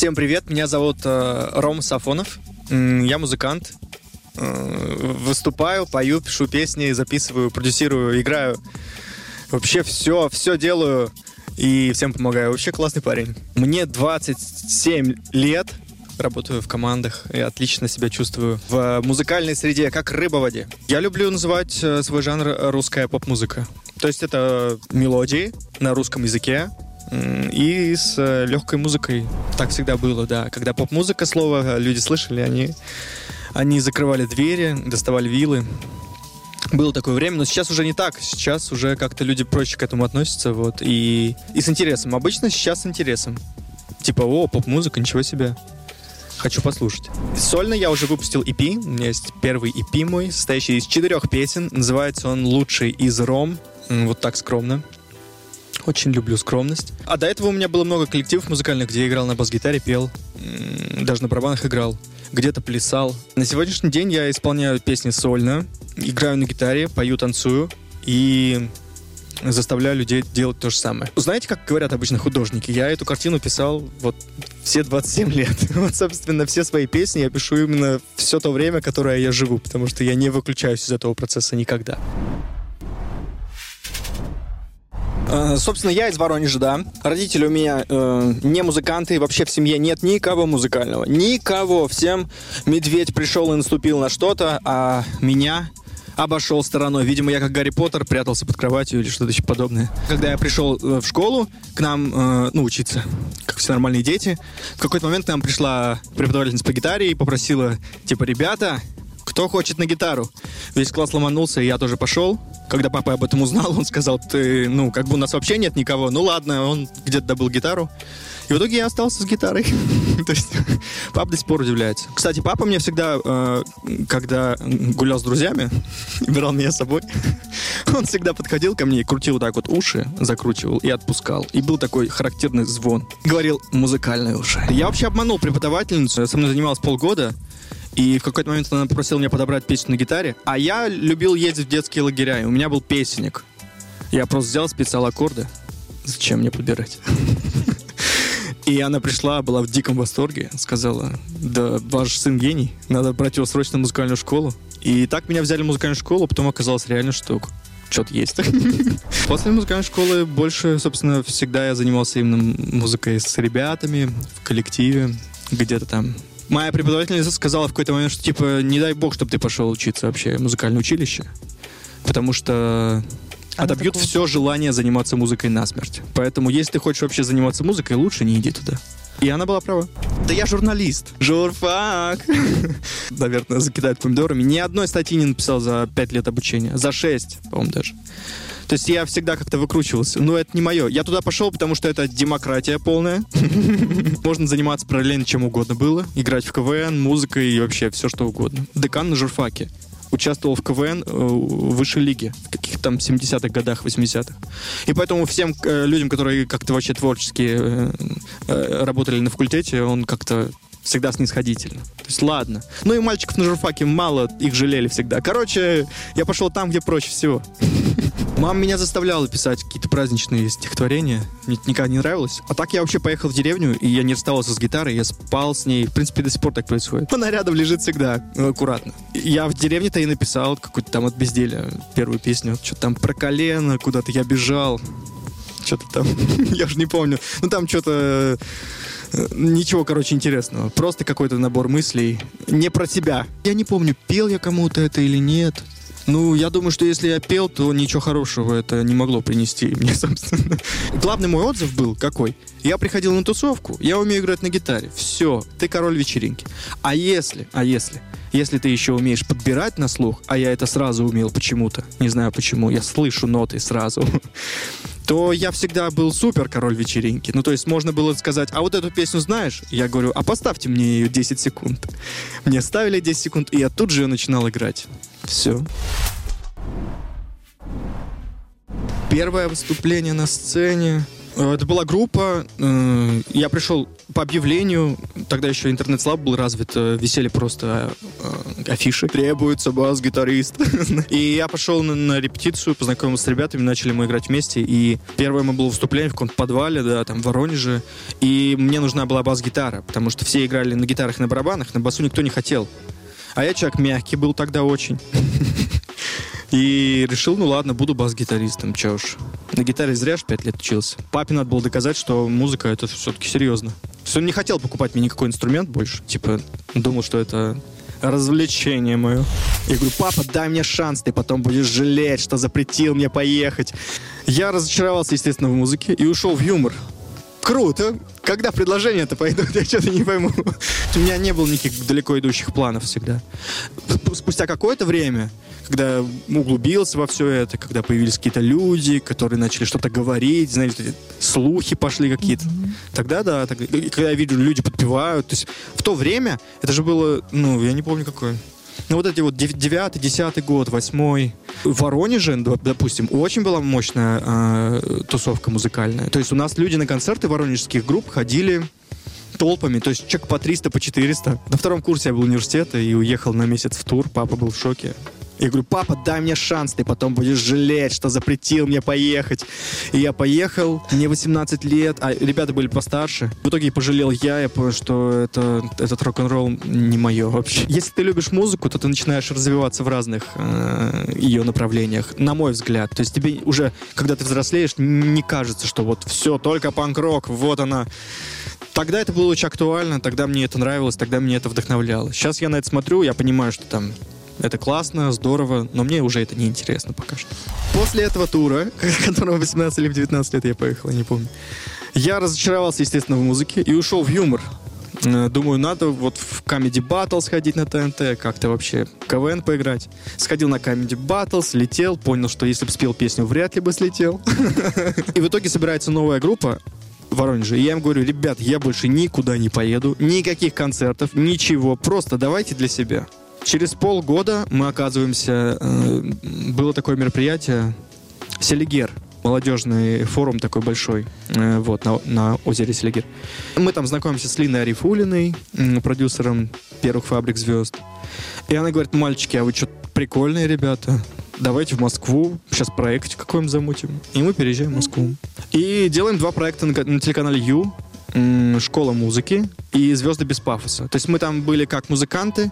Всем привет, меня зовут Рома Сафонов, я музыкант, выступаю, пою, пишу песни, записываю, продюсирую, играю, вообще все делаю и всем помогаю, вообще классный парень. Мне 27 лет, работаю в командах и отлично себя чувствую в музыкальной среде, как рыба в воде. Я люблю называть свой жанр русская поп-музыка, то есть это мелодии на русском языке, и с легкой музыкой. Так всегда было, да. Когда поп-музыка, слово, люди слышали, они закрывали двери, доставали вилы. Было такое время, но сейчас уже не так. Сейчас уже как-то люди проще к этому относятся. Вот. И с интересом. Обычно сейчас с интересом. Типа, о, поп-музыка, ничего себе. Хочу послушать. Сольно я уже выпустил EP. У меня есть первый EP мой, состоящий из 4 песен. Называется он «Лучший из Ром!». Вот так скромно. Очень люблю скромность. А до этого у меня было много коллективов музыкальных, где я играл на бас-гитаре, пел, даже на барабанах играл, где-то плясал. На сегодняшний день я исполняю песни сольно, играю на гитаре, пою, танцую и заставляю людей делать то же самое. Знаете, как говорят обычно художники? Я эту картину писал вот все 27 лет. Вот, собственно, все свои песни я пишу именно все то время, которое я живу, потому что я не выключаюсь из этого процесса никогда. Собственно, я из Воронежа, да. Родители у меня не музыканты, вообще в семье нет никого музыкального. Никого. Всем медведь пришел и наступил на что-то, а меня обошел стороной. Видимо, я как Гарри Поттер прятался под кроватью или что-то еще подобное. Когда я пришел в школу, к нам, учиться, как все нормальные дети, в какой-то момент к нам пришла преподавательница по гитаре и попросила, типа, ребята, кто хочет на гитару? Весь класс ломанулся, и я тоже пошел. Когда папа об этом узнал, он сказал, ты, как бы у нас вообще нет никого. Ну ладно, он где-то добыл гитару. И в итоге я остался с гитарой. То есть папа до сих пор удивляется. Кстати, папа мне всегда, когда гулял с друзьями, брал меня с собой, он всегда подходил ко мне и крутил вот так вот уши, закручивал и отпускал. И был такой характерный звон. Говорил, музыкальные уши. Я вообще обманул преподавательницу, я со мной занималась полгода. И в какой-то момент она попросила меня подобрать песню на гитаре. А я любил ездить в детские лагеря, и у меня был песенник. Я просто взял, списал аккорды. Зачем мне подбирать? И она пришла, была в диком восторге. Сказала, да ваш сын гений, надо брать его срочно в музыкальную школу. И так меня взяли в музыкальную школу, потом оказалось реально, что что-то есть. После музыкальной школы больше, собственно, всегда я занимался именно музыкой с ребятами, в коллективе, где-то там. Моя преподавательница сказала в какой-то момент, что, типа, не дай бог, чтобы ты пошел учиться вообще в музыкальное училище, потому что отобьют все желание заниматься музыкой насмерть. Поэтому, если ты хочешь вообще заниматься музыкой, лучше не иди туда. И она была права. Да я журналист. Журфак. Наверное, закидают помидорами. Ни одной статьи не написал за 5 лет обучения. За 6, по-моему, даже. То есть я всегда как-то выкручивался. Но это не мое. Я туда пошел, потому что это демократия полная. Можно заниматься параллельно чем угодно было. Играть в КВН, музыкой и вообще все что угодно. Декан на журфаке. Участвовал в КВН высшей лиги в каких-то там 70-х годах, 80-х. И поэтому всем людям, которые как-то вообще творчески работали на факультете, он как-то всегда снисходительно. То есть ладно. Ну и мальчиков на журфаке мало, их жалели всегда. Короче, я пошел там, где проще всего. Мама меня заставляла писать какие-то праздничные стихотворения. Мне это никогда не нравилось. А так я вообще поехал в деревню, и я не расставался с гитарой, я спал с ней. В принципе, до сих пор так происходит. Она рядом лежит всегда, аккуратно. Я в деревне-то и написал какую-то там от безделия первую песню. Что-то там про колено, куда-то я бежал. Что-то там, я уже не помню. Ну там что-то... Ничего, короче, интересного. Просто какой-то набор мыслей. Не про себя. Я не помню, пел я кому-то это или нет. Ну, я думаю, что если я пел, то ничего хорошего это не могло принести мне, собственно. Главный мой отзыв был какой? Я приходил на тусовку, я умею играть на гитаре. Все, ты король вечеринки. Если ты еще умеешь подбирать на слух, а я это сразу умел почему-то, не знаю почему, я слышу ноты сразу, то я всегда был супер король вечеринки. Ну, то есть можно было сказать, а вот эту песню знаешь? Я говорю, а поставьте мне ее 10 секунд. Мне ставили 10 секунд, и я тут же ее начинал играть. Все. Первое выступление на сцене. Это была группа, я пришел по объявлению, тогда еще интернет-слабо был развит, висели просто афиши. Требуется бас-гитарист. И я пошел на репетицию, познакомился с ребятами, начали мы играть вместе, и первое мое было выступление в каком-то подвале, да, там в Воронеже, и мне нужна была бас-гитара, потому что все играли на гитарах, на барабанах, на басу никто не хотел. А я человек мягкий был тогда очень. И решил, ну ладно, буду бас-гитаристом, че уж. На гитаре зря ж 5 лет учился. Папе надо было доказать, что музыка — это все-таки серьезно. То есть он не хотел покупать мне никакой инструмент больше. Типа, думал, что это развлечение мое. Я говорю, папа, дай мне шанс, ты потом будешь жалеть, что запретил мне поехать. Я разочаровался, естественно, в музыке и ушел в юмор. Круто! Когда предложения-то пойдут, я что-то не пойму. У меня не было никаких далеко идущих планов всегда. Спустя какое-то время, когда углубился во все это, когда появились какие-то люди, которые начали что-то говорить, знаете, слухи пошли какие-то. Тогда, да, тогда, когда я вижу, люди подпевают. То есть в то время, это же было, ну, я не помню какое. Ну, вот эти вот 9-й, 10-й год, 8-й. В Воронеже, допустим, очень была мощная тусовка музыкальная. То есть у нас люди на концерты воронежских групп ходили толпами, то есть человек по 300, по 400. На втором курсе я был университета и уехал на месяц в тур, папа был в шоке. Я говорю, папа, дай мне шанс, ты потом будешь жалеть, что запретил мне поехать. И я поехал, мне 18 лет, а ребята были постарше. В итоге пожалел я понял, что этот рок-н-ролл не мое вообще. Если ты любишь музыку, то ты начинаешь развиваться в разных ее направлениях, на мой взгляд. То есть тебе уже, когда ты взрослеешь, не кажется, что вот все, только панк-рок, вот она. Тогда это было очень актуально, тогда мне это нравилось, тогда меня это вдохновляло. Сейчас я на это смотрю, я понимаю, что там... Это классно, здорово, но мне уже это неинтересно пока что. После этого тура, которому 18 или в 19 лет я поехал, я не помню, я разочаровался, естественно, в музыке и ушел в юмор. Думаю, надо вот в Comedy Battle сходить на ТНТ, как-то вообще КВН поиграть. Сходил на Comedy Battle, слетел, понял, что если бы спел песню, вряд ли бы слетел. И в итоге собирается новая группа в Воронеже. И я им говорю, ребят, я больше никуда не поеду, никаких концертов, ничего, просто давайте для себя. Через полгода мы оказываемся... было такое мероприятие «Селигер». Молодежный форум такой большой. Вот, на озере Селигер. Мы там знакомимся с Линой Арифулиной, продюсером первых «Фабрик звезд». И она говорит, мальчики, а вы что, прикольные ребята. Давайте в Москву. Сейчас проект какой-нибудь замутим. И мы переезжаем в Москву. И делаем 2 проекта на телеканале «Ю». «Школа музыки» и «Звезды без пафоса». То есть мы там были как музыканты,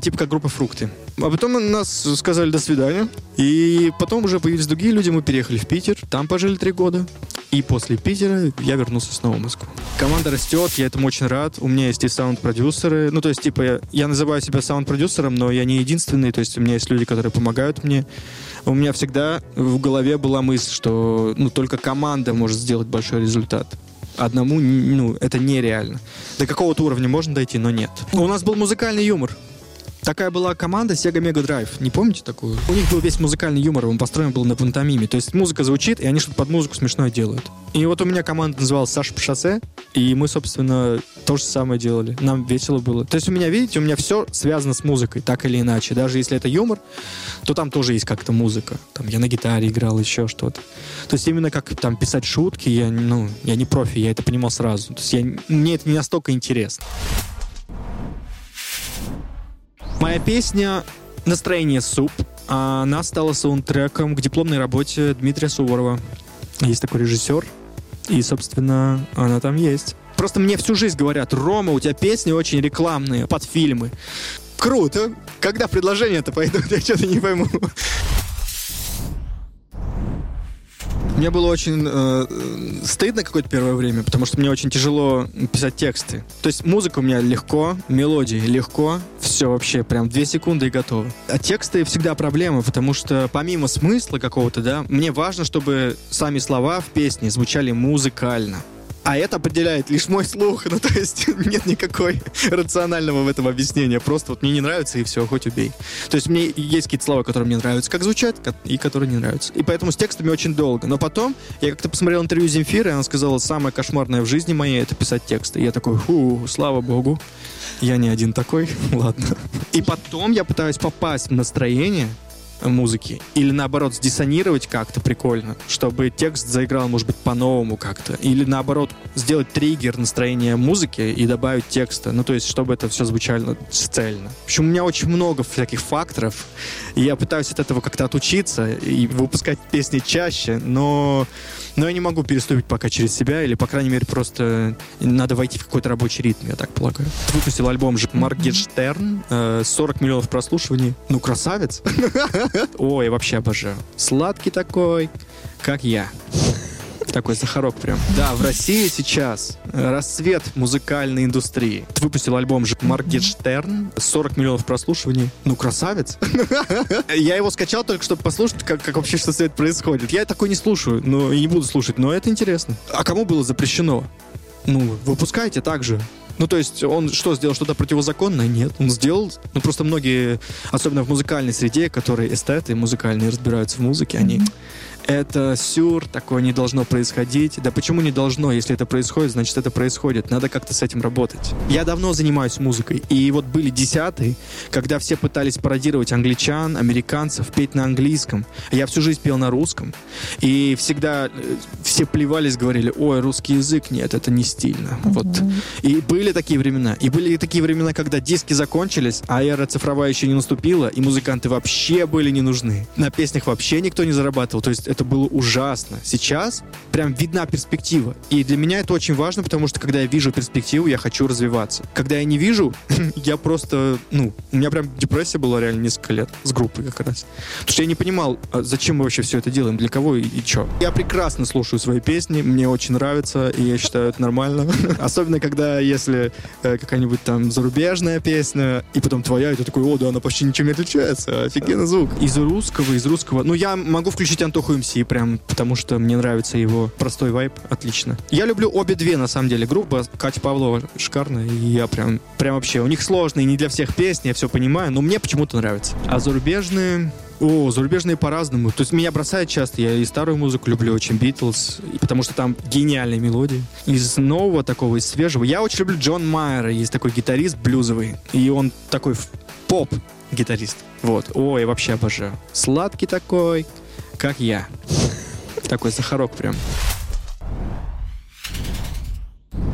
типа как группа «Фрукты». А потом нас сказали «до свидания». И потом уже появились другие люди, мы переехали в Питер, там пожили 3 года. И после Питера я вернулся снова в Москву. Команда растет, я этому очень рад. У меня есть и саунд-продюсеры. Ну, то есть, типа, я называю себя саунд-продюсером, но я не единственный. То есть у меня есть люди, которые помогают мне. У меня всегда в голове была мысль, что ну, только команда может сделать большой результат. Одному, ну, это нереально. До какого-то уровня можно дойти, но нет. У нас был музыкальный юмор. Такая была команда Sega Mega Drive. Не помните такую? У них был весь музыкальный юмор, он построен был на пантомиме. То есть музыка звучит, и они что-то под музыку смешное делают. И вот у меня команда называлась «Саша по шоссе», и мы, собственно, то же самое делали. Нам весело было. То есть у меня, видите, у меня все связано с музыкой, так или иначе. Даже если это юмор, то там тоже есть как-то музыка. Там я на гитаре играл, еще что-то. То есть именно как там писать шутки, я не профи, я это понимал сразу. То есть мне это не настолько интересно. Моя песня «Настроение суп», она стала саундтреком к дипломной работе Дмитрия Суворова. Есть такой режиссер, и, собственно, она там есть. Просто мне всю жизнь говорят, Рома, у тебя песни очень рекламные, под фильмы. Круто! Когда предложения-то пойдут, я что-то не пойму. Мне было очень стыдно какое-то первое время, потому что мне очень тяжело писать тексты. То есть музыка у меня легко, мелодии легко, все вообще прям 2 секунды и готово. А тексты всегда проблема, потому что помимо смысла какого-то, да, мне важно, чтобы сами слова в песне звучали музыкально. А это определяет лишь мой слух, ну то есть нет никакой рационального в этом объяснения, просто вот мне не нравится и все, хоть убей. То есть мне есть какие-то слова, которые мне нравятся, как звучат, и которые не нравятся. И поэтому с текстами очень долго. Но потом я как-то посмотрел интервью Земфиры, и она сказала, самое кошмарное в жизни моей — это писать тексты. И я такой, слава богу, я не один такой, ладно. И потом я пытаюсь попасть в настроение, музыки. Или наоборот, сдиссонировать как-то прикольно, чтобы текст заиграл, может быть, по-новому как-то. Или наоборот, сделать триггер настроения музыки и добавить текста. Ну, то есть, чтобы это все звучало цельно. В общем, у меня очень много всяких факторов, и я пытаюсь от этого как-то отучиться и выпускать песни чаще, но я не могу переступить пока через себя, или, по крайней мере, просто надо войти в какой-то рабочий ритм, я так полагаю. Выпустил альбом же Моргенштерн, 40 миллионов прослушиваний. Ну, красавец. Ой, вообще обожаю. Сладкий такой, как я. Такой сахарок прям. Да, в России сейчас расцвет музыкальной индустрии. Выпустил альбом же Моргенштерн, 40 миллионов прослушиваний. Ну, красавец. Я его скачал только, чтобы послушать, как вообще что с этим происходит. Я такой не слушаю, но и не буду слушать, но это интересно. А кому было запрещено? Ну, выпускайте так же. Ну, то есть, он что, сделал что-то противозаконное? Нет. Он сделал... Ну, просто многие, особенно в музыкальной среде, которые эстеты музыкальные, разбираются в музыке, они... Это сюр, такое не должно происходить. Да почему не должно? Если это происходит, значит это происходит. Надо как-то с этим работать. Я давно занимаюсь музыкой. И вот были 10-е, когда все пытались пародировать англичан, американцев, петь на английском. Я всю жизнь пел на русском. И всегда все плевались, говорили: ой, русский язык, нет, это не стильно. Вот. И были такие времена. И были такие времена, когда диски закончились, а эра цифровая еще не наступила, и музыканты вообще были не нужны. На песнях вообще никто не зарабатывал. То есть это было ужасно. Сейчас прям видна перспектива. И для меня это очень важно, потому что, когда я вижу перспективу, я хочу развиваться. Когда я не вижу, я просто... Ну, у меня прям депрессия была реально несколько лет с группой как раз. Потому что я не понимал, зачем мы вообще все это делаем, для кого и что. Я прекрасно слушаю свои песни, мне очень нравится, и я считаю это нормально. Особенно, когда если какая-нибудь там зарубежная песня, и потом твоя, и ты такой: о, да она почти ничем не отличается, офигенный звук. Из русского... Ну, я могу включить Антоху МС, прям потому что мне нравится его простой вайб, отлично. Я люблю обе две, на самом деле, группы. Катя Павлова шикарная, и я прям вообще... У них сложные, не для всех песни, я все понимаю, но мне почему-то нравится. А зарубежные... О, зарубежные по-разному. То есть меня бросает часто. Я и старую музыку люблю очень, Битлз, потому что там гениальные мелодии. Из нового такого, из свежего. Я очень люблю Джон Майера. Есть такой гитарист блюзовый. И он такой поп-гитарист. Вот. Ой, я вообще обожаю. Сладкий такой, как я. Такой сахарок прям.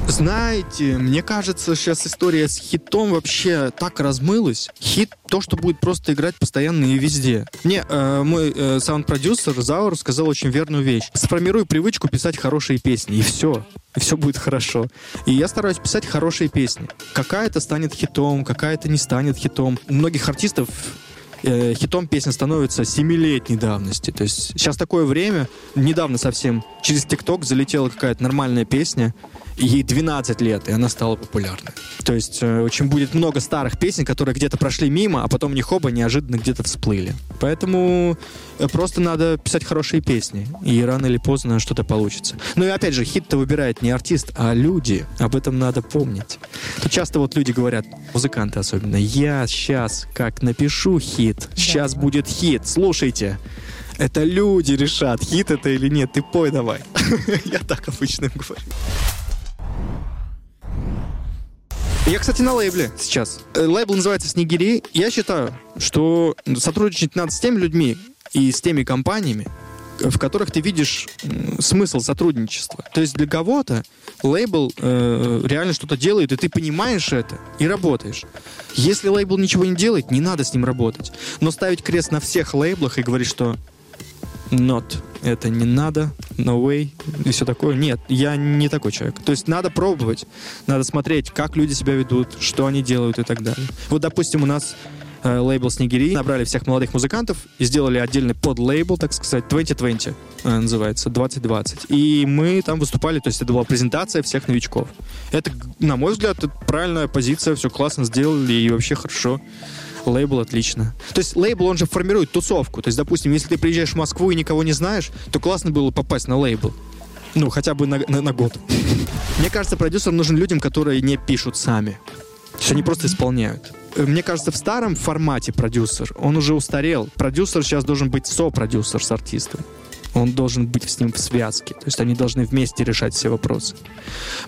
Знаете, мне кажется, сейчас история с хитом вообще так размылась. Хит — то, что будет просто играть постоянно и везде. Мне мой саунд-продюсер Заур сказал очень верную вещь. Сформируй привычку писать хорошие песни, и все. И все будет хорошо. И я стараюсь писать хорошие песни. Какая-то станет хитом, какая-то не станет хитом. У многих артистов... хитом песня становится 7-летней давности. То есть сейчас такое время, недавно совсем через ТикТок залетела какая-то нормальная песня, ей 12 лет, и она стала популярной. То есть очень будет много старых песен, которые где-то прошли мимо, а потом у них оба неожиданно где-то всплыли. Поэтому просто надо писать хорошие песни, и рано или поздно что-то получится. Ну и опять же, хит-то выбирает не артист, а люди. Об этом надо помнить. Тут часто вот люди говорят, музыканты особенно: я сейчас как напишу хит, сейчас будет хит, слушайте. Это люди решат, хит это или нет, ты пой давай. Я так обычно им говорю. Я, кстати, на лейбле сейчас. Лейбл называется «Снегири». Я считаю, что сотрудничать надо с теми людьми и с теми компаниями, в которых ты видишь смысл сотрудничества. То есть для кого-то лейбл реально что-то делает, и ты понимаешь это, и работаешь. Если лейбл ничего не делает, не надо с ним работать. Но ставить крест на всех лейблах и говорить, что not, это не надо, no way, и все такое. Нет, я не такой человек. То есть надо пробовать, надо смотреть, как люди себя ведут, что они делают и так далее. Вот, допустим, у нас лейбл «Снегири» набрали всех молодых музыкантов и сделали отдельный подлейбл, так сказать, Twenty Twenty называется, 2020. И мы там выступали, то есть это была презентация всех новичков. Это, на мой взгляд, правильная позиция, все классно сделали и вообще хорошо. Лейбл отлично. То есть лейбл, он же формирует тусовку. То есть, допустим, если ты приезжаешь в Москву и никого не знаешь, то классно было попасть на лейбл. Ну, хотя бы на год. Мне кажется, продюсер нужен людям, которые не пишут сами. То есть они просто исполняют. Мне кажется, в старом формате продюсер, он уже устарел. Продюсер сейчас должен быть сопродюсер с артистом. Он должен быть с ним в связке. То есть они должны вместе решать все вопросы.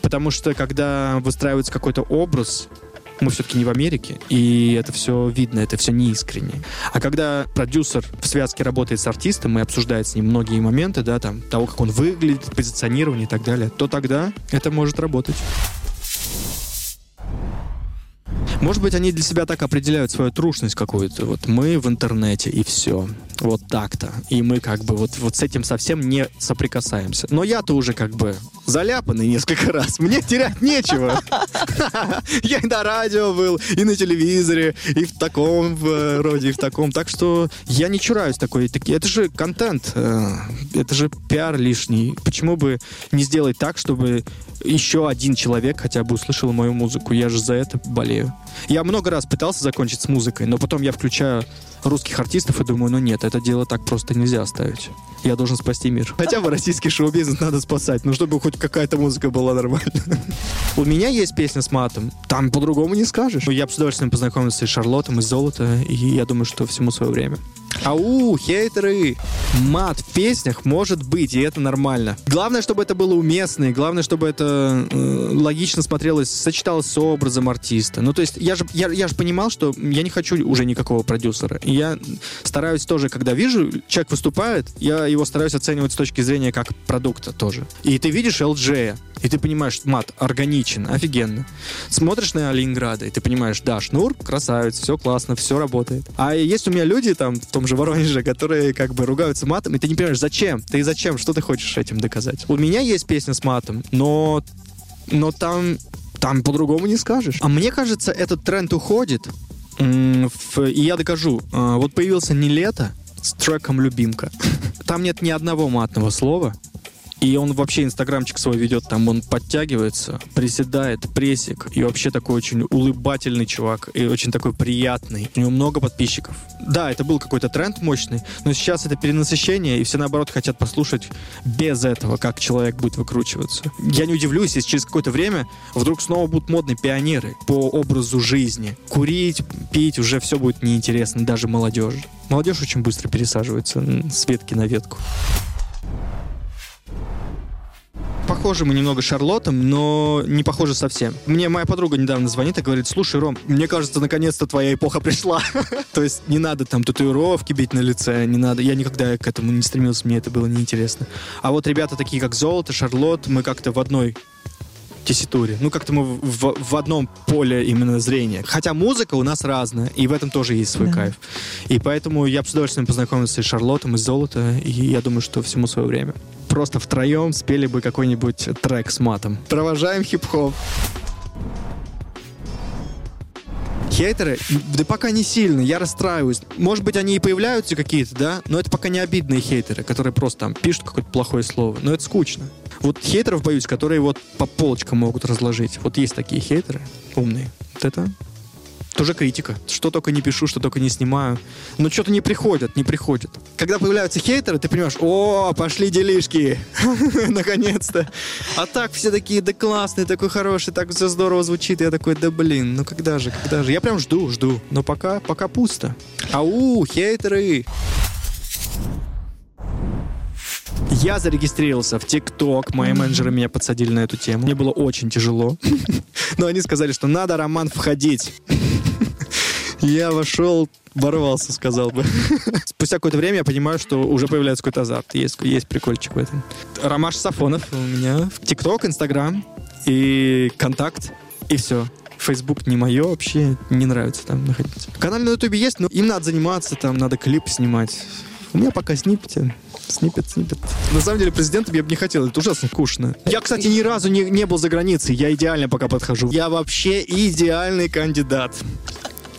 Потому что, когда выстраивается какой-то образ, мы все-таки не в Америке, и это все видно, это все неискренне. А когда продюсер в связке работает с артистом и обсуждает с ним многие моменты, да, там, того, как он выглядит, позиционирование и так далее, то тогда это может работать. Может быть, они для себя так определяют свою трушность какую-то. Вот мы в интернете, и все. Вот так-то. И мы как бы вот с этим совсем не соприкасаемся. Но я-то уже как бы заляпанный несколько раз. Мне терять нечего. Я и на радио был, и на телевизоре, и в таком роде, и в таком. Так что я не чураюсь такой. Это же контент. Это же пиар лишний. Почему бы не сделать так, чтобы еще один человек хотя бы услышал мою музыку? Я же за это болею. Я много раз пытался закончить с музыкой, но потом я включаю русских артистов и думаю, ну нет, это дело так просто нельзя оставить. Я должен спасти мир. Хотя бы российский шоу-бизнес надо спасать, ну чтобы хоть какая-то музыка была нормальная. У меня есть песня с матом, там по-другому не скажешь. Я с удовольствием познакомился с Шарлотом, и Золото, и я думаю, что всему свое время. Ау, хейтеры! Мат в песнях может быть, и это нормально. Главное, чтобы это было уместно, и главное, чтобы это логично смотрелось, сочеталось с образом артиста. Ну, то есть, я же понимал, что я не хочу уже никакого продюсера. И я стараюсь тоже, когда вижу, человек выступает, я его стараюсь оценивать с точки зрения как продукта тоже. И ты видишь LJ, и ты понимаешь, мат органичен, офигенно. Смотришь на Ленинграда, и ты понимаешь, да, Шнур, красавец, все классно, все работает. А есть у меня люди там, в том же Воронеже, которые как бы ругаются матом, и ты не понимаешь, зачем? Ты зачем? Что ты хочешь этим доказать? У меня есть песня с матом, но там по-другому не скажешь. А мне кажется, этот тренд уходит, и я докажу. Вот появился Нилетто с треком «Любимка». Там нет ни одного матного слова, и он вообще инстаграмчик свой ведет, там он подтягивается, приседает, прессик, и вообще такой очень улыбательный чувак, и очень такой приятный. У него много подписчиков. Да, это был какой-то тренд мощный, но сейчас это перенасыщение, и все, наоборот, хотят послушать без этого, как человек будет выкручиваться. Я не удивлюсь, если через какое-то время вдруг снова будут модны пионеры по образу жизни. Курить, пить, уже все будет неинтересно, даже молодежи. Молодежь очень быстро пересаживается с ветки на ветку. Похожи мы немного с Шарлотом, но не похожи совсем. Мне моя подруга недавно звонит и говорит, слушай, Ром, мне кажется, наконец-то твоя эпоха пришла. То есть не надо там татуировки бить на лице, не надо. Я никогда к этому не стремился, мне это было неинтересно. А вот ребята такие, как Золото, Шарлот, мы как-то в одной тесситуре. Ну, как-то мы в одном поле именно зрения. Хотя музыка у нас разная, и в этом тоже есть свой кайф. И поэтому я с удовольствием познакомился и с Шарлотом, и с Золото, и я думаю, что всему свое время. Просто втроем спели бы какой-нибудь трек с матом. Провожаем хип-хоп. Хейтеры, да пока не сильно, я расстраиваюсь. Может быть, они и появляются какие-то, да? Но это пока не обидные хейтеры, которые просто там пишут какое-то плохое слово. Но это скучно. Вот хейтеров боюсь, которые вот по полочкам могут разложить. Вот есть такие хейтеры умные. Вот это тоже критика. Что только не пишу, что только не снимаю. Но что-то не приходят. Когда появляются хейтеры, ты понимаешь, о, пошли делишки. Наконец-то. А так все такие, да классный, такой хороший, так все здорово звучит. Я такой, да блин, ну когда же. Я прям жду. Но пока пусто. Ау, хейтеры. Я зарегистрировался в ТикТок, мои менеджеры меня подсадили на эту тему. Мне было очень тяжело. Но они сказали, что надо, Роман, входить. Я вошел, ворвался, сказал бы. Спустя какое-то время я понимаю, что уже появляется какой-то азарт. Есть прикольчик в этом. Рома Сафонов у меня в ТикТок, Инстаграм и ВКонтакт, и все. Facebook не мое вообще, не нравится там находиться. Канал на Ютубе есть, но им надо заниматься, там надо клип снимать. У меня пока сниппет. На самом деле, президентом я бы не хотел. Это ужасно скучно. Я, кстати, ни разу не был за границей. Я идеально пока подхожу. Я вообще идеальный кандидат.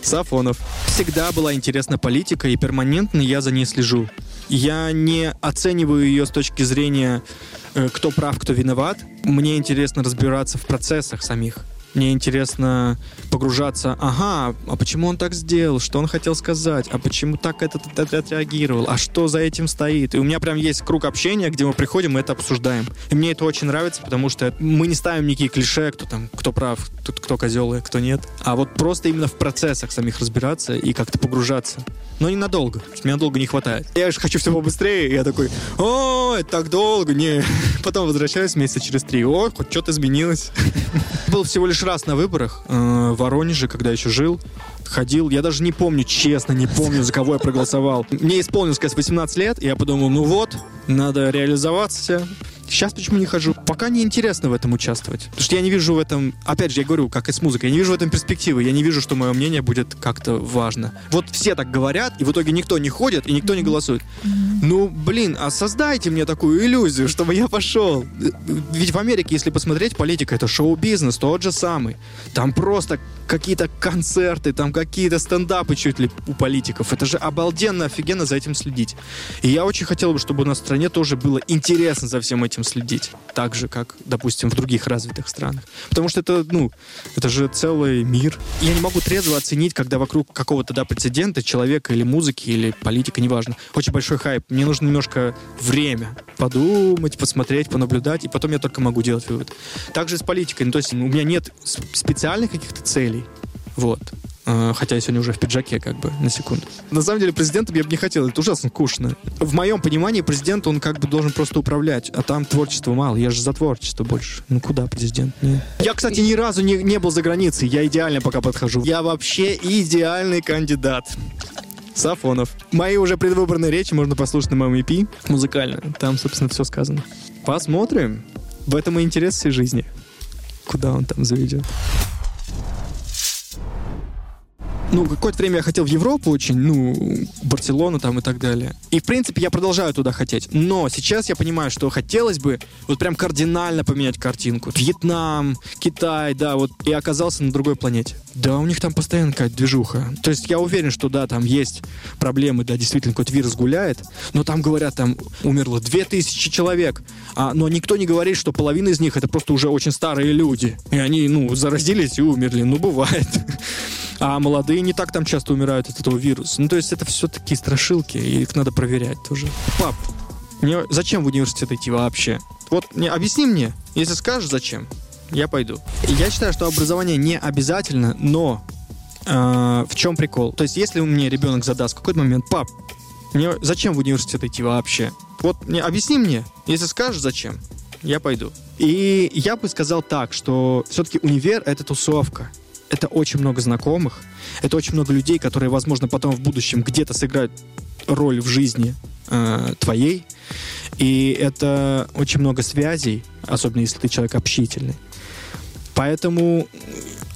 Сафонов. Всегда была интересна политика, и перманентно я за ней слежу. Я не оцениваю ее с точки зрения, кто прав, кто виноват. Мне интересно разбираться в процессах самих. Мне интересно погружаться, а почему он так сделал, что он хотел сказать, а почему так этот отреагировал, а что за этим стоит. И у меня прям есть круг общения, где мы приходим и это обсуждаем. И мне это очень нравится, потому что мы не ставим никакие клише, кто прав, кто козел и кто нет. А вот просто именно в процессах самих разбираться и как-то погружаться. Но ненадолго, меня долго не хватает. Я же хочу все побыстрее, и я такой, это так долго, не. Потом возвращаюсь месяца через 3, хоть что-то изменилось. Был всего лишь лишь раз на выборах в Воронеже, когда еще жил, ходил. Я даже не помню, честно, не помню, за кого я проголосовал. Мне исполнилось, конечно, 18 лет, и я подумал, ну вот, надо реализоваться. Сейчас почему не хожу? Пока не интересно в этом участвовать. Потому что я не вижу в этом... Опять же, я говорю, как и с музыкой, я не вижу в этом перспективы. Я не вижу, что мое мнение будет как-то важно. Вот все так говорят, и в итоге никто не ходит, и никто не голосует. Ну, блин, а создайте мне такую иллюзию, чтобы я пошел. Ведь в Америке, если посмотреть, политика — это шоу-бизнес, тот же самый. Там просто какие-то концерты, там какие-то стендапы чуть ли у политиков. Это же обалденно, офигенно за этим следить. И я очень хотел бы, чтобы у нас в стране тоже было интересно за всем этим следить. Так же, как, допустим, в других развитых странах. Потому что это, ну, это же целый мир. Я не могу трезво оценить, когда вокруг какого-то, да, прецедента, человека или музыки, или политика, неважно, очень большой хайп. Мне нужно немножко время подумать, посмотреть, понаблюдать, и потом я только могу делать вывод. Также с политикой. Ну, то есть у меня нет специальных каких-то целей. Вот. Хотя я сегодня уже в пиджаке, как бы, на секунду. На самом деле, президентом я бы не хотел. Это ужасно скучно. В моем понимании президент, он как бы должен просто управлять. А там творчества мало. Я же за творчество больше. Ну куда президент? Нет. Я, кстати, ни разу не был за границей. Я идеально пока подхожу. Я вообще идеальный кандидат. Сафонов. Мои уже предвыборные речи можно послушать на моем EP. Музыкально. Там, собственно, все сказано. Посмотрим. В этом и интерес всей жизни. Куда он там заведет. Ну, какое-то время я хотел в Европу очень, ну, Барселону там и так далее. И, в принципе, я продолжаю туда хотеть. Но сейчас я понимаю, что хотелось бы вот прям кардинально поменять картинку. Вьетнам, Китай, да, вот. И оказался на другой планете. Да, у них там постоянно какая-то движуха. То есть я уверен, что, да, там есть проблемы, да, действительно, какой-то вирус гуляет. Но там, говорят, там умерло 2000 человек. Но никто не говорит, что половина из них — это просто уже очень старые люди. И они, ну, заразились и умерли. Ну, бывает. А молодые не так там часто умирают от этого вируса. Ну, то есть это все такие страшилки, и их надо проверять тоже. Пап, мне зачем в университет идти вообще? Вот объясни мне, если скажешь, зачем, я пойду. Я считаю, что образование не обязательно, но в чем прикол? То есть если у меня ребенок задаст в какой-то момент: пап, мне зачем в университет идти вообще? Вот объясни мне, если скажешь, зачем, я пойду. И я бы сказал так, что все-таки универ — это тусовка. Это очень много знакомых, это очень много людей, которые, возможно, потом в будущем где-то сыграют роль в жизни твоей. И это очень много связей, особенно если ты человек общительный. Поэтому,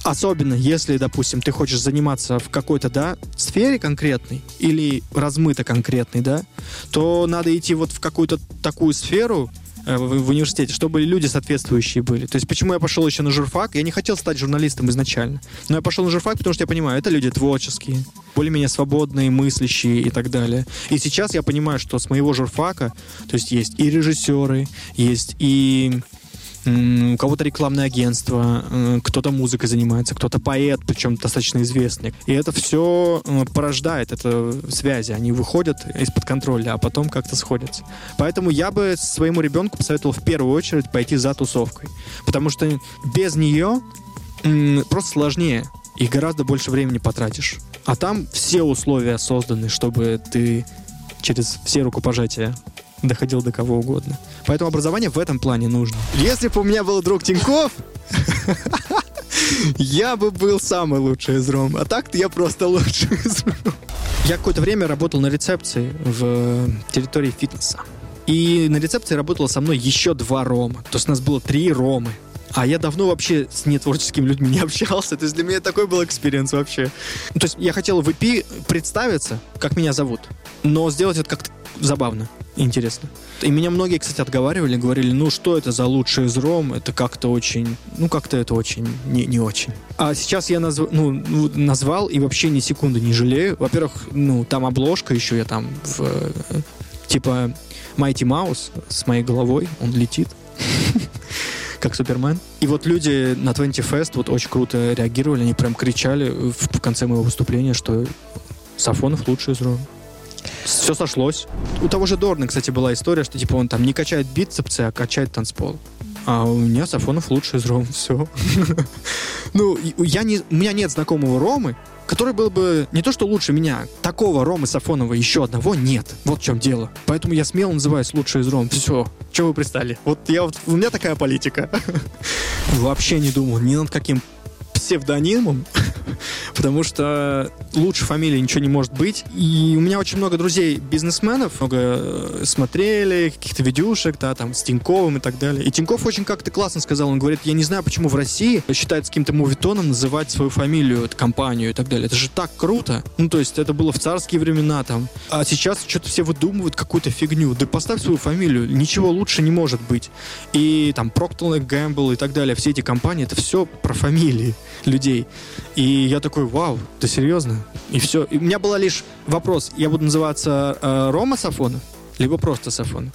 особенно если, допустим, ты хочешь заниматься в какой-то, да, сфере конкретной или размыто конкретной, да, то надо идти вот в какую-то такую сферу, в университете, чтобы люди соответствующие были. То есть почему я пошел еще на журфак? Я не хотел стать журналистом изначально. Но я пошел на журфак, потому что я понимаю, это люди творческие, более-менее свободные, мыслящие и так далее. И сейчас я понимаю, что с моего журфака, то есть и режиссеры, есть и у кого-то рекламное агентство, кто-то музыкой занимается, кто-то поэт, причем достаточно известный. И это все порождает, это связи. Они выходят из-под контроля, а потом как-то сходятся. Поэтому я бы своему ребенку посоветовал в первую очередь пойти за тусовкой. Потому что без нее просто сложнее и гораздо больше времени потратишь. А там все условия созданы, чтобы ты через все рукопожатия доходил до кого угодно. Поэтому образование в этом плане нужно. Если бы у меня был друг Тиньков, я бы был самый лучший из Ром. А так-то я просто лучший из Ром. Я какое-то время работал на рецепции в территории фитнеса. И на рецепции работало со мной еще 2 Рома. То есть у нас было 3 Ромы. А я давно вообще с нетворческими людьми не общался. То есть для меня такой был экспириенс вообще. То есть я хотел в EP представиться, как меня зовут, но сделать это как-то забавно, интересно. И меня многие, кстати, отговаривали, говорили, ну что это за лучший из Ром, это как-то очень, ну как-то это очень, не очень. А сейчас я назвал и вообще ни секунды не жалею. Во-первых, ну там обложка еще, я там типа Майти Маус с моей головой, он летит, как Супермен. И вот люди на Twenty Fest вот очень круто реагировали, они прям кричали в конце моего выступления, что Сафонов лучший из Ром. Все сошлось. У того же Дорна, кстати, была история, что типа он там не качает бицепсы, а качает танцпол. А у меня Сафонов лучший из Ром. Все. Ну, у меня нет знакомого Ромы, который был бы не то что лучше меня. Такого Ромы Сафонова еще одного нет. Вот в чем дело. Поэтому я смело называюсь лучший из Ром. Все. Че вы пристали? Вот у меня такая политика. Вообще не думал ни над каким псевдонимом, потому что лучше фамилии ничего не может быть. И у меня очень много друзей-бизнесменов, много смотрели каких-то видюшек, да, там, с Тиньковым и так далее. И Тиньков очень как-то классно сказал, он говорит, я не знаю, почему в России считается каким-то мувитоном называть свою фамилию, компанию и так далее. Это же так круто. Ну, то есть это было в царские времена там. А сейчас что-то все выдумывают какую-то фигню. Да поставь свою фамилию, ничего лучше не может быть. И там Procter & Gamble и так далее, все эти компании, это все про фамилии людей. И я такой, вау, да серьезно? И все. И у меня был лишь вопрос, я буду называться Рома Сафонов, либо просто Сафонов.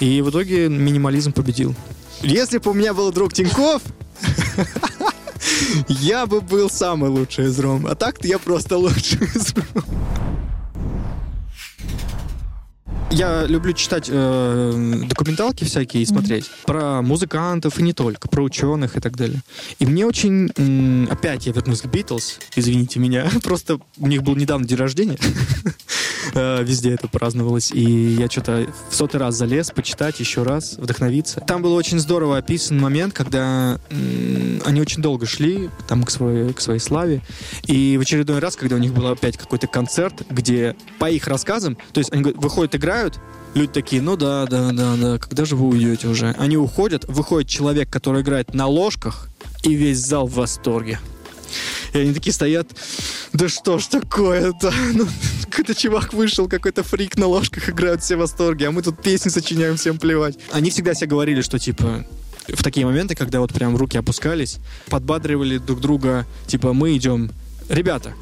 И в итоге минимализм победил. Если бы у меня был друг Тиньков, я бы был самый лучший из Ром. А так-то я просто лучший из Ром. Я люблю читать документалки всякие и смотреть про музыкантов и не только, про ученых и так далее. И мне очень... опять я вернусь к Битлз, извините меня. Просто у них был недавно день рождения. Везде это праздновалось. И я что-то в 100-й раз залез почитать еще раз, вдохновиться. Там был очень здорово описан момент, когда они очень долго шли там, к своей славе. И в очередной раз, когда у них был опять какой-то концерт, где по их рассказам, то есть они выходят, играют, люди такие, ну да, когда же вы уйдете уже? Они уходят, выходит человек, который играет на ложках, и весь зал в восторге. И они такие стоят, да что ж такое-то? Ну, какой-то чувак вышел, какой-то фрик на ложках, играют все в восторге, а мы тут песни сочиняем, всем плевать. Они всегда себе говорили, что типа в такие моменты, когда вот прям руки опускались, подбадривали друг друга, типа мы идем, ребята,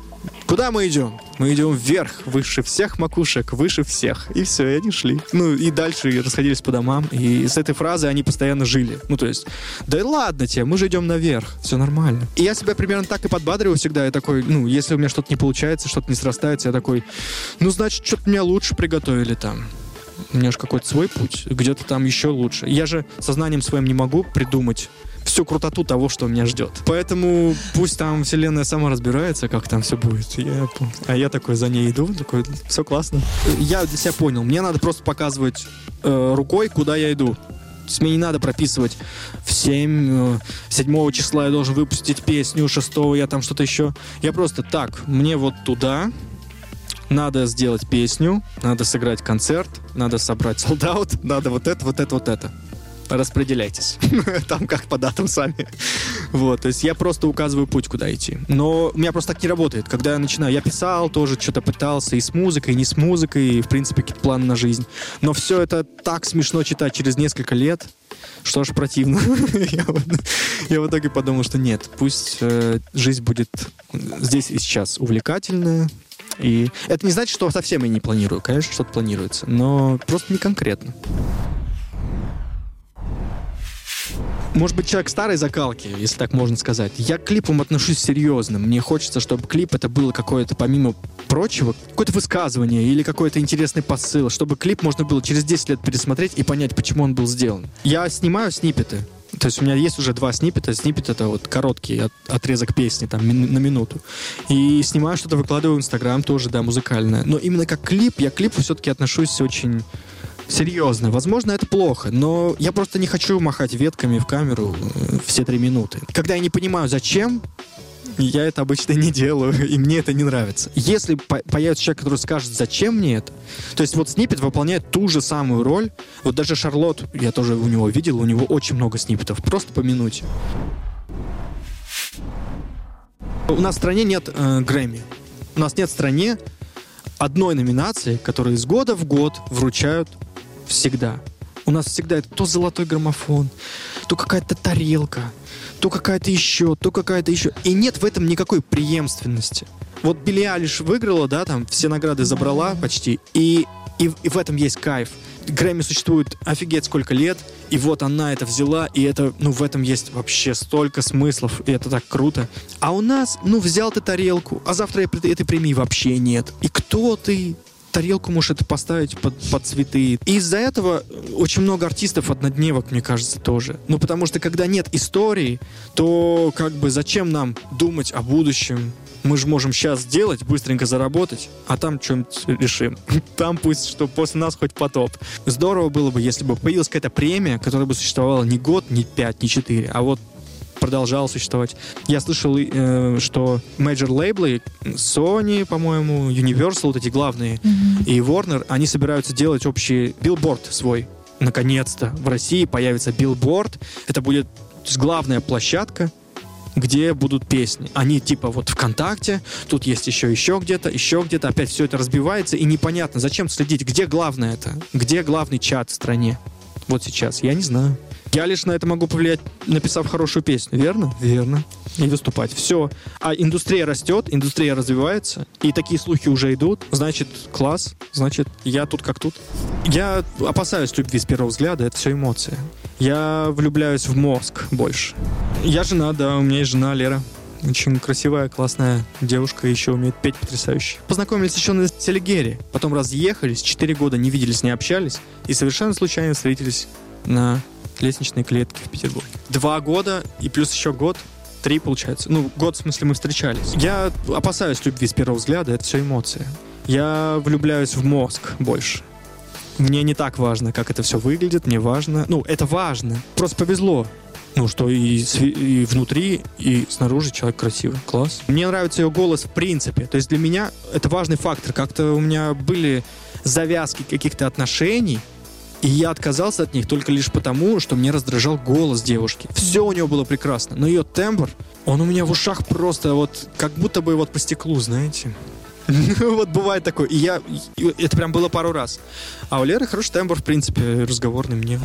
куда мы идем? Мы идем вверх, выше всех макушек, выше всех. И все, и они шли. Ну, и дальше расходились по домам. И с этой фразой они постоянно жили. Ну, то есть, да ладно тебе, мы же идем наверх. Все нормально. И я себя примерно так и подбадриваю всегда. Я такой, ну, если у меня что-то не получается, что-то не срастается, я такой, ну, значит, что-то меня лучше приготовили там. У меня же какой-то свой путь. Где-то там еще лучше. Я же сознанием своим не могу придумать всю крутоту того, что меня ждет. Поэтому пусть там вселенная сама разбирается, как там все будет. Я такой за ней иду, такой, все классно. Я для себя понял, мне надо просто показывать рукой, куда я иду. То есть мне не надо прописывать в 7 числа я должен выпустить песню, 6-го я там что-то еще. Я просто так, мне вот туда... Надо сделать песню, надо сыграть концерт, надо собрать солдат, надо вот это. Распределяйтесь. Там как по датам сами. Вот, то есть я просто указываю путь, куда идти. Но у меня просто так не работает. Когда я начинаю, я писал, тоже что-то пытался и с музыкой, и не с музыкой, и, в принципе, какие-то планы на жизнь. Но все это так смешно читать через несколько лет, что аж противно. Я в итоге подумал, что нет, пусть жизнь будет здесь и сейчас увлекательная. И это не значит, что совсем я не планирую. Конечно, что-то планируется, но просто не конкретно. Может быть, человек старой закалки, если так можно сказать. Я к клипам отношусь серьезно. Мне хочется, чтобы клип это было какое-то, помимо прочего, какое-то высказывание или какой-то интересный посыл, чтобы клип можно было через 10 лет пересмотреть и понять, почему он был сделан. Я снимаю сниппеты. То есть у меня есть уже 2 сниппета. Сниппет — это вот короткий отрезок песни там, на минуту. И снимаю что-то, выкладываю в Инстаграм тоже, да, музыкальное. Но именно как клип, я к клипу все-таки отношусь очень серьезно. Возможно, это плохо, но я просто не хочу махать ветками в камеру все 3 минуты. Когда я не понимаю, зачем, я это обычно не делаю, и мне это не нравится. Если появится человек, который скажет, зачем мне это, то есть вот сниппет выполняет ту же самую роль. Вот даже Шарлот, я тоже у него видел, у него очень много сниппетов, просто по минуте. У нас в стране нет Грэмми. У нас нет в стране одной номинации, которую из года в год вручают всегда. У нас всегда это то золотой граммофон, то какая-то тарелка, то какая-то еще, И нет в этом никакой преемственности. Вот Билли Айлиш выиграла, да, там все награды забрала почти, и в этом есть кайф. Грэмми существует офигеть сколько лет, и вот она это взяла, и это, ну, в этом есть вообще столько смыслов, и это так круто. А у нас, ну, взял ты тарелку, а завтра этой премии вообще нет. И кто ты? Тарелку можешь это поставить под цветы. И из-за этого очень много артистов однодневок, мне кажется, тоже. Ну, потому что, когда нет истории, то как бы зачем нам думать о будущем? Мы же можем сейчас сделать, быстренько заработать, а там что-нибудь решим. Там пусть, что после нас хоть потоп. Здорово было бы, если бы появилась какая-то премия, которая бы существовала не год, не 5, не 4, а вот продолжал существовать. Я слышал, что мейджор-лейблы, Sony, по-моему, Universal, вот эти главные, и Warner, они собираются делать общий билборд свой. Наконец-то в России появится билборд. Это будет главная площадка, где будут песни. Они типа вот ВКонтакте, тут есть еще где-то, опять все это разбивается, и непонятно, зачем следить, где главное это, где главный чат в стране. Вот сейчас, я не знаю. Я лишь на это могу повлиять, написав хорошую песню, верно? Верно. И выступать. Все. А индустрия растет, индустрия развивается, и такие слухи уже идут. Значит, класс, значит, я тут как тут. Я опасаюсь любви с первого взгляда, это все эмоции. Я влюбляюсь в мозг больше. Я жена, да, у меня есть жена Лера. Очень красивая, классная девушка, еще умеет петь потрясающе. Познакомились еще на Селигере, потом разъехались, 4 года не виделись, не общались, и совершенно случайно встретились на лестничной клетке в Петербурге. 2 года и плюс еще год, 3 получается. Ну, год, в смысле, мы встречались. Я опасаюсь любви с первого взгляда, это все эмоции. Я влюбляюсь в мозг больше. Мне не так важно, как это все выглядит, мне важно... Ну, это важно, просто повезло. Ну, что и внутри, и снаружи человек красивый. Класс. Мне нравится ее голос в принципе. То есть для меня это важный фактор. Как-то у меня были завязки каких-то отношений, и я отказался от них только лишь потому, что меня раздражал голос девушки. Все у нее было прекрасно, но ее тембр, он у меня в ушах просто вот, как будто бы вот по стеклу, знаете. Ну вот бывает такое. И я... Это прям было пару раз. А у Леры хороший тембр, в принципе, разговорный мне.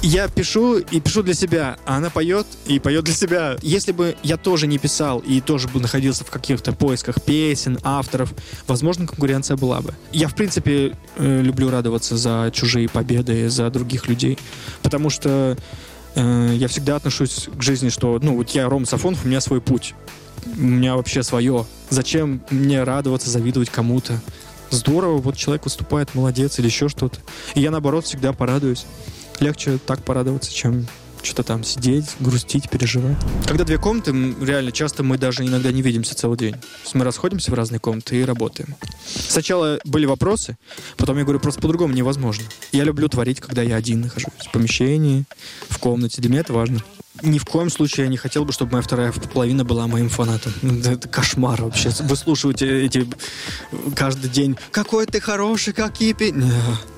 Я пишу и пишу для себя, а она поет и поет для себя. Если бы я тоже не писал и тоже бы находился в каких-то поисках песен, авторов, возможно, конкуренция была бы. Я, в принципе, люблю радоваться за чужие победы, за других людей. Потому что я всегда отношусь к жизни, что, ну, вот я Рома Сафонов, у меня свой путь. У меня вообще свое. Зачем мне радоваться, завидовать кому-то? Здорово, вот человек выступает, молодец, или еще что-то. И я, наоборот, всегда порадуюсь. Легче так порадоваться, чем что-то там сидеть, грустить, переживать. Когда 2 комнаты, реально часто мы даже иногда не видимся целый день. Мы расходимся в разные комнаты и работаем. Сначала были вопросы, потом я говорю, просто по-другому невозможно. Я люблю творить, когда я один нахожусь. В помещении, в комнате. Для меня это важно. Ни в коем случае я не хотел бы, чтобы моя вторая половина была моим фанатом. Это кошмар вообще. Вы слушаете эти каждый день. Какой ты хороший, какие песни.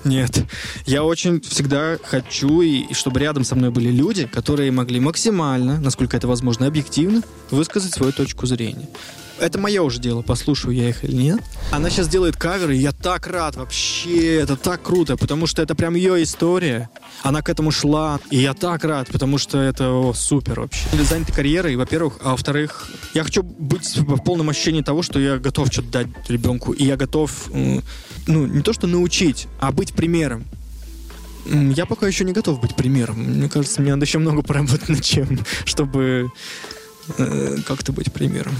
Нет. Я очень всегда хочу, и чтобы рядом со мной были люди, которые могли максимально, насколько это возможно, объективно высказать свою точку зрения. Это мое уже дело, послушаю я их или нет. Она сейчас делает каверы, и я так рад вообще, это так круто, потому что это прям ее история. Она к этому шла, и я так рад, потому что это супер вообще. Заняты карьерой, во-первых, а во-вторых, я хочу быть в полном ощущении того, что я готов что-то дать ребенку, и я готов, ну, не то что научить, а быть примером. Я пока еще не готов быть примером. Мне кажется, мне надо еще много поработать над чем, чтобы как-то быть примером.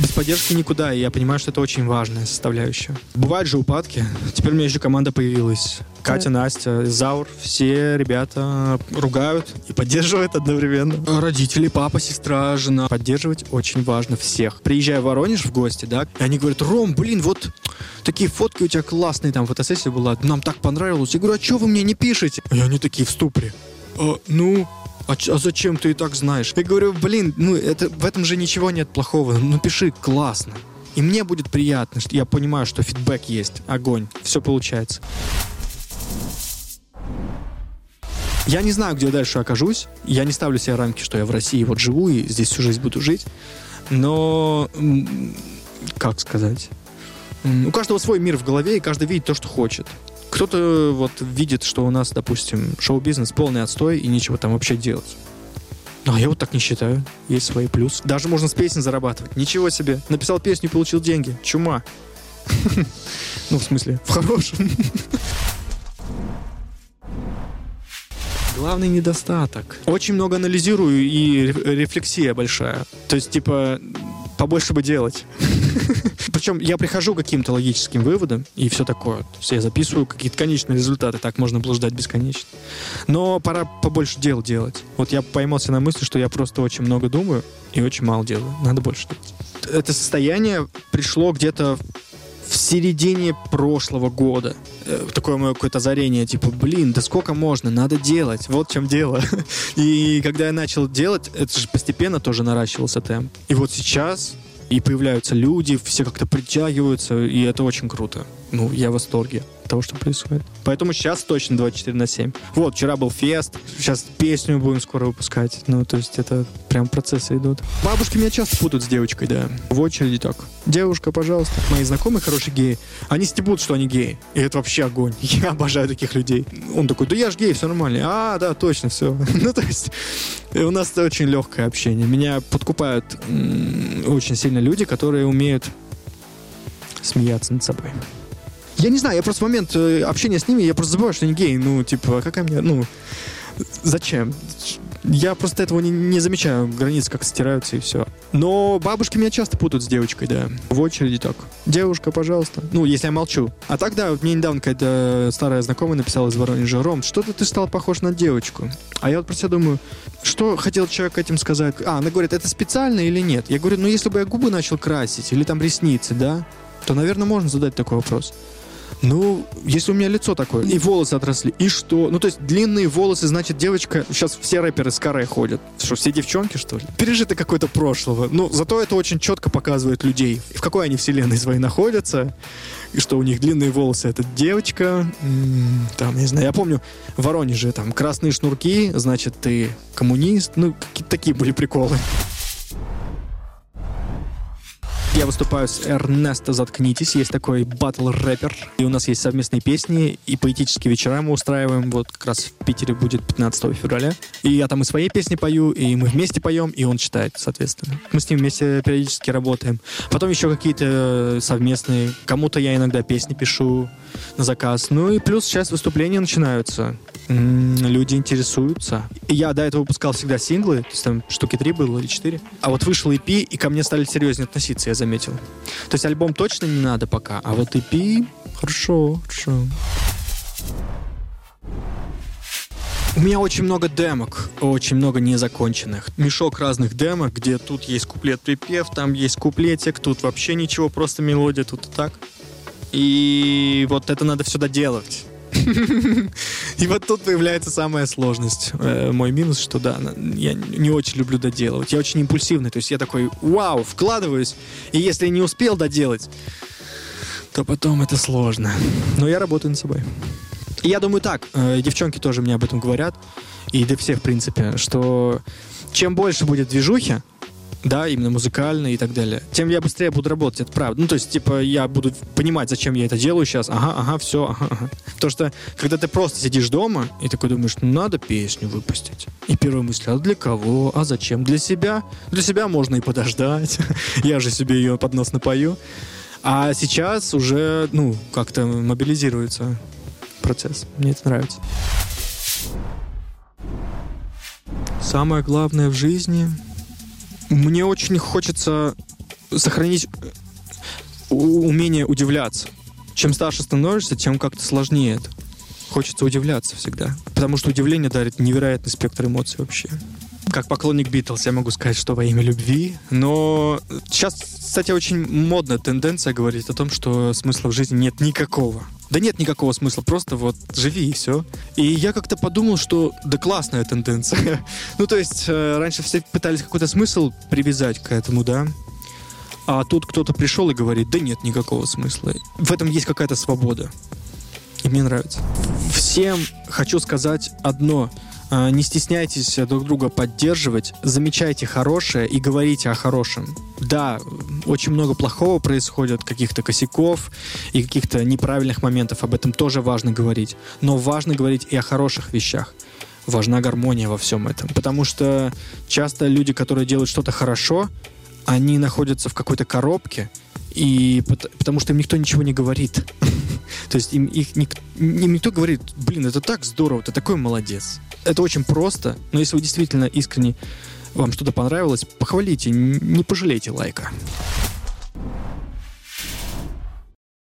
Без поддержки никуда, и я понимаю, что это очень важная составляющая. Бывают же упадки. Теперь у меня еще команда появилась. Катя, Настя, Заур. Все ребята ругают и поддерживают одновременно. Родители, папа, сестра, жена. Поддерживать очень важно всех. Приезжая в Воронеж в гости, да, и они говорят, Ром, блин, вот такие фотки у тебя классные, там фотосессия была, нам так понравилось. Я говорю, а что вы мне не пишете? И они такие в ступоре. А зачем ты и так знаешь? Я говорю, блин, ну это, в этом же ничего нет плохого. Ну пиши, классно. И мне будет приятно, что я понимаю, что фидбэк есть. Огонь, все получается. Я не знаю, где я дальше окажусь. Я не ставлю себе рамки, что я в России вот живу и здесь всю жизнь буду жить. Но, как сказать, у каждого свой мир в голове, и каждый видит то, что хочет. Кто-то вот видит, что у нас, допустим, шоу-бизнес полный отстой и нечего там вообще делать. А я вот так не считаю. Есть свои плюсы. Даже можно с песен зарабатывать. Ничего себе. Написал песню и получил деньги. Чума. Ну, в смысле, в хорошем. Главный недостаток. Очень много анализирую и рефлексия большая. То есть, типа, побольше бы делать. Причем я прихожу к каким-то логическим выводам и все такое. То есть я записываю какие-то конечные результаты. Так можно блуждать бесконечно. Но пора побольше дел делать. Вот я поймался на мысли, что я просто очень много думаю и очень мало делаю. Надо больше делать. Это состояние пришло где-то в середине прошлого года. такое мое какое-то озарение, типа, блин, да сколько можно, надо делать, вот в чем дело. И когда я начал делать, это же постепенно тоже наращивался темп. И вот сейчас и появляются люди, все как-то притягиваются, и это очень круто. Ну, я в восторге от того, что происходит. Поэтому сейчас точно 24/7. Вот, вчера был фест, сейчас песню будем скоро выпускать. Ну, то есть это прям процессы идут. Бабушки меня часто путают с девочкой, да. В очереди так. Девушка, пожалуйста. Мои знакомые хорошие геи, они стебут, что они геи. И это вообще огонь. Я обожаю таких людей. Он такой, да я ж гей, все нормально. А, да, точно, все. Ну, то есть у нас очень легкое общение. Меня подкупают очень сильно люди, которые умеют смеяться над собой. Я не знаю, я просто в момент общения с ними, я просто забываю, что они геи. Ну, типа, какая мне... Ну, зачем? Я просто этого не замечаю. Границы как стираются, и все. Но бабушки меня часто путают с девочкой, да. В очереди так. Девушка, пожалуйста. Ну, если я молчу. А так, да, вот мне недавно какая-то старая знакомая написала из Воронежа: Ром, что-то ты стал похож на девочку. А я вот про себя думаю, что хотел человек этим сказать? А, она говорит, это специально или нет? Я говорю, ну, если бы я губы начал красить или там ресницы, да, то, наверное, можно задать такой вопрос. Ну, если у меня лицо такое, и волосы отросли, и что? Ну, то есть длинные волосы, значит, девочка... Сейчас все рэперы с каре ходят. Что, все девчонки, что ли? Пережито какое-то прошлого. Ну, зато это очень четко показывает людей, в какой они вселенной своей находятся, и что у них длинные волосы — это девочка. Там, не знаю, я помню, в Воронеже там красные шнурки, значит, ты коммунист. Ну, какие-то такие были приколы. Я выступаю с Эрнесто «Заткнитесь». Есть такой батл-рэпер. И у нас есть совместные песни. И поэтические вечера мы устраиваем. Вот как раз в Питере будет 15 февраля. И я там и свои песни пою, и мы вместе поем, и он читает, соответственно. Мы с ним вместе периодически работаем. Потом еще какие-то совместные. Кому-то я иногда песни пишу на заказ. Ну и плюс сейчас выступления начинаются. Люди интересуются. Я до этого выпускал всегда синглы. То есть там штуки 3 было или 4. А вот вышел EP, и ко мне стали серьезнее относиться, я заметил. То есть альбом точно не надо пока, а вот EP хорошо, хорошо. У меня очень много демок, очень много незаконченных. Мешок разных демок, где тут есть куплет-припев, там есть куплетик, тут вообще ничего, просто мелодия, тут и так. И вот это надо все доделать. И вот тут появляется самая сложность. Мой минус, что да, я не очень люблю доделывать. Я очень импульсивный, то есть я такой, вау, вкладываюсь. И если не успел доделать, то потом это сложно. Но я работаю над собой. И я думаю так, девчонки тоже мне об этом говорят, и да все в принципе, что чем больше будет движухи, да, именно музыкальные и так далее, тем я быстрее буду работать, это правда. Ну, то есть, типа, я буду понимать, зачем я это делаю сейчас. Ага, все. Потому что, когда ты просто сидишь дома и такой думаешь, ну, надо песню выпустить. И первая мысль, а для кого? А зачем? Для себя? Для себя можно и подождать. Я же себе ее под нос напою. А сейчас уже, ну, как-то мобилизируется процесс. Мне это нравится. Самое главное в жизни... Мне очень хочется сохранить умение удивляться. Чем старше становишься, тем как-то сложнее это. Хочется удивляться всегда. Потому что удивление дарит невероятный спектр эмоций вообще. Как поклонник Битлз я могу сказать, что во имя любви. Но сейчас, кстати, очень модная тенденция говорить о том, что смысла в жизни нет никакого. Да нет никакого смысла, просто вот живи и все. И я как-то подумал, что да классная тенденция. Ну то есть раньше все пытались какой-то смысл привязать к этому, да? А тут кто-то пришел и говорит, да нет никакого смысла. В этом есть какая-то свобода. И мне нравится. Всем хочу сказать одно. Не стесняйтесь друг друга поддерживать, замечайте хорошее и говорите о хорошем. Да, очень много плохого происходит, каких-то косяков и каких-то неправильных моментов. Об этом тоже важно говорить. Но важно говорить и о хороших вещах. Важна гармония во всем этом. Потому что часто люди, которые делают что-то хорошо, они находятся в какой-то коробке, и потому что им никто ничего не говорит. То есть им никто говорит, блин, это так здорово, ты такой молодец. Это очень просто, но если вы действительно искренне, вам что-то понравилось, похвалите, не пожалейте лайка.